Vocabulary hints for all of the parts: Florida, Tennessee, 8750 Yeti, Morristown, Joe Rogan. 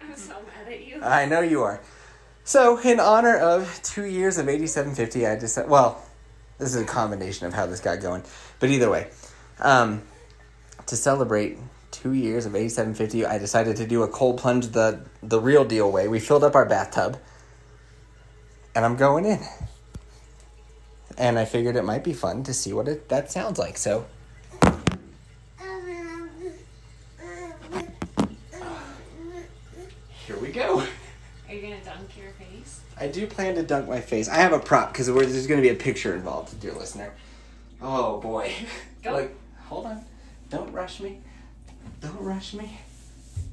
I'm so mad at you. I know you are. So, in honor of 2 years of 8750, I decided... Well, this is a combination of how this got going. But either way, to celebrate 2 years of 8750, I decided to do a cold plunge the real deal way. We filled up our bathtub, and I'm going in. And I figured it might be fun to see what that sounds like, so... Here we go. Are you going to dunk your face? I do plan to dunk my face. I have a prop because there's going to be a picture involved, dear listener. Oh, boy. Go. Like, hold on. Don't rush me. Don't rush me.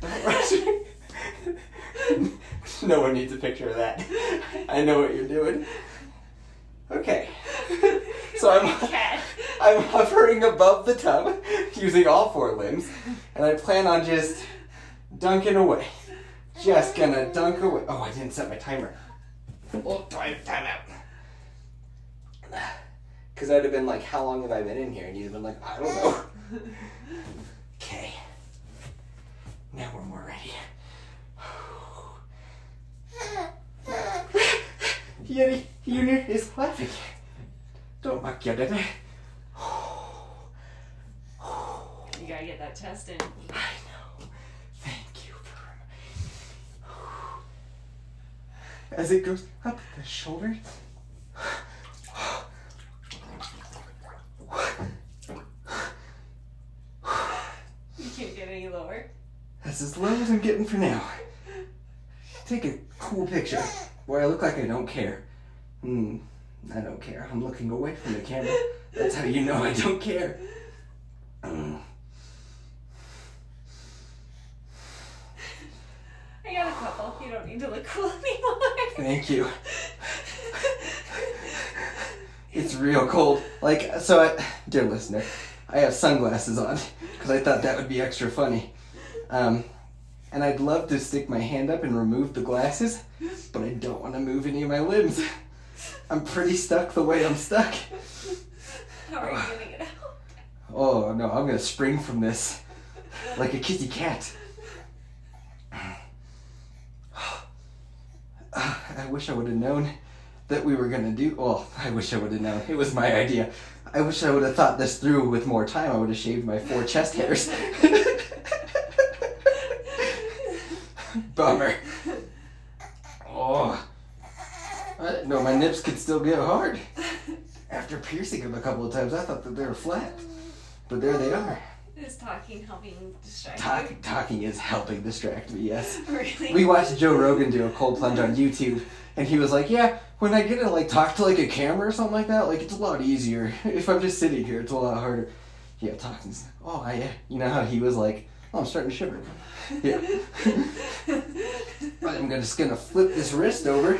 Don't rush me. No one needs a picture of that. I know what you're doing. Okay. So I'm hovering above the tub using all four limbs, and I plan on just dunking away. Just gonna dunk away. Oh, I didn't set my timer. Oh, time out. Because I'd have been like, how long have I been in here? And you'd have been like, I don't know. Okay. Now we're more ready. Yeti Junior is laughing. Don't mock your daddy. You gotta get that chest in. As it goes up the shoulder. You can't get any lower. That's as low as I'm getting for now. Take a cool picture where I look like I don't care. I don't care. I'm looking away from the camera. That's how you know I don't care. I got a couple. You don't need to look cool anymore. Thank you. It's real cold. Like, so dear listener, I have sunglasses on because I thought that would be extra funny. And I'd love to stick my hand up and remove the glasses, but I don't want to move any of my limbs. I'm pretty stuck the way I'm stuck. How are you going to get out? Oh, no, I'm going to spring from this like a kitty cat. I wish I would have known that we were going to do... Well, I wish I would have known. It was my idea. I wish I would have thought this through with more time. I would have shaved my four chest hairs. Bummer. Oh. I didn't know my nips could still get hard. After piercing them a couple of times, I thought that they were flat. But there they are. Is talking helping distract you? Talking is helping distract me, yes. Really? We watched Joe Rogan do a cold plunge on YouTube, and he was like, yeah, when I get to like talk to like a camera or something like that, like it's a lot easier. If I'm just sitting here, it's a lot harder. Yeah, talking. Oh, yeah. You know how he was like, oh, I'm starting to shiver. Yeah. I'm just going to flip this wrist over.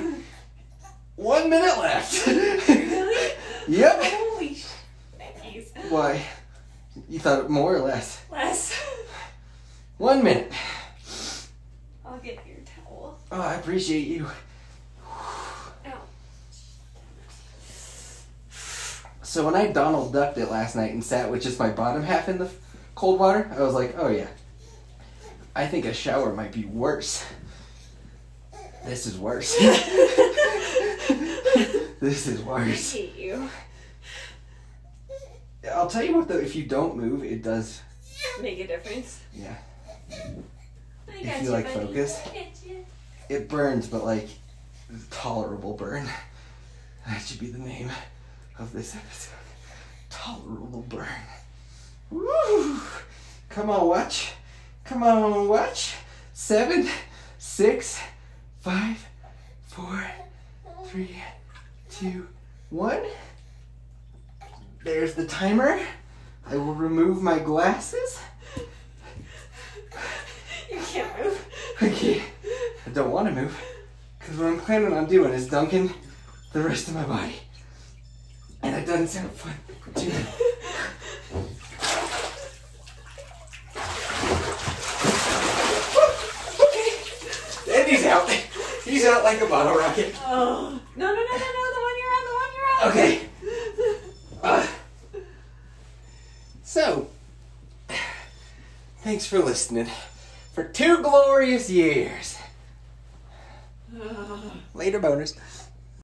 1 minute left. Really? Yep. Holy shit. Why? You thought more or less? Less. 1 minute. I'll get your towel. Oh, I appreciate you. Ow. So when I Donald Ducked it last night and sat with just my bottom half in the cold water, I was like, oh yeah, I think a shower might be worse. This is worse. This is worse. I hate you. I'll tell you what, though, if you don't move, it does... make a difference. Yeah. If you, like, focus, it burns, but, like, tolerable burn. That should be the name of this episode. Tolerable burn. Woo! Come on, watch. Come on, watch. 7, 6, 5, 4, 3, 2, 1... There's the timer. I will remove my glasses. You can't move. I can't. I don't want to move. Because what I'm planning on doing is dunking the rest of my body. And that doesn't sound fun to me. Okay. And he's out. He's out like a bottle rocket. Oh. No, no, no, no, no. The one you're on. Okay. So, thanks for listening for 2 glorious years. Later, boners.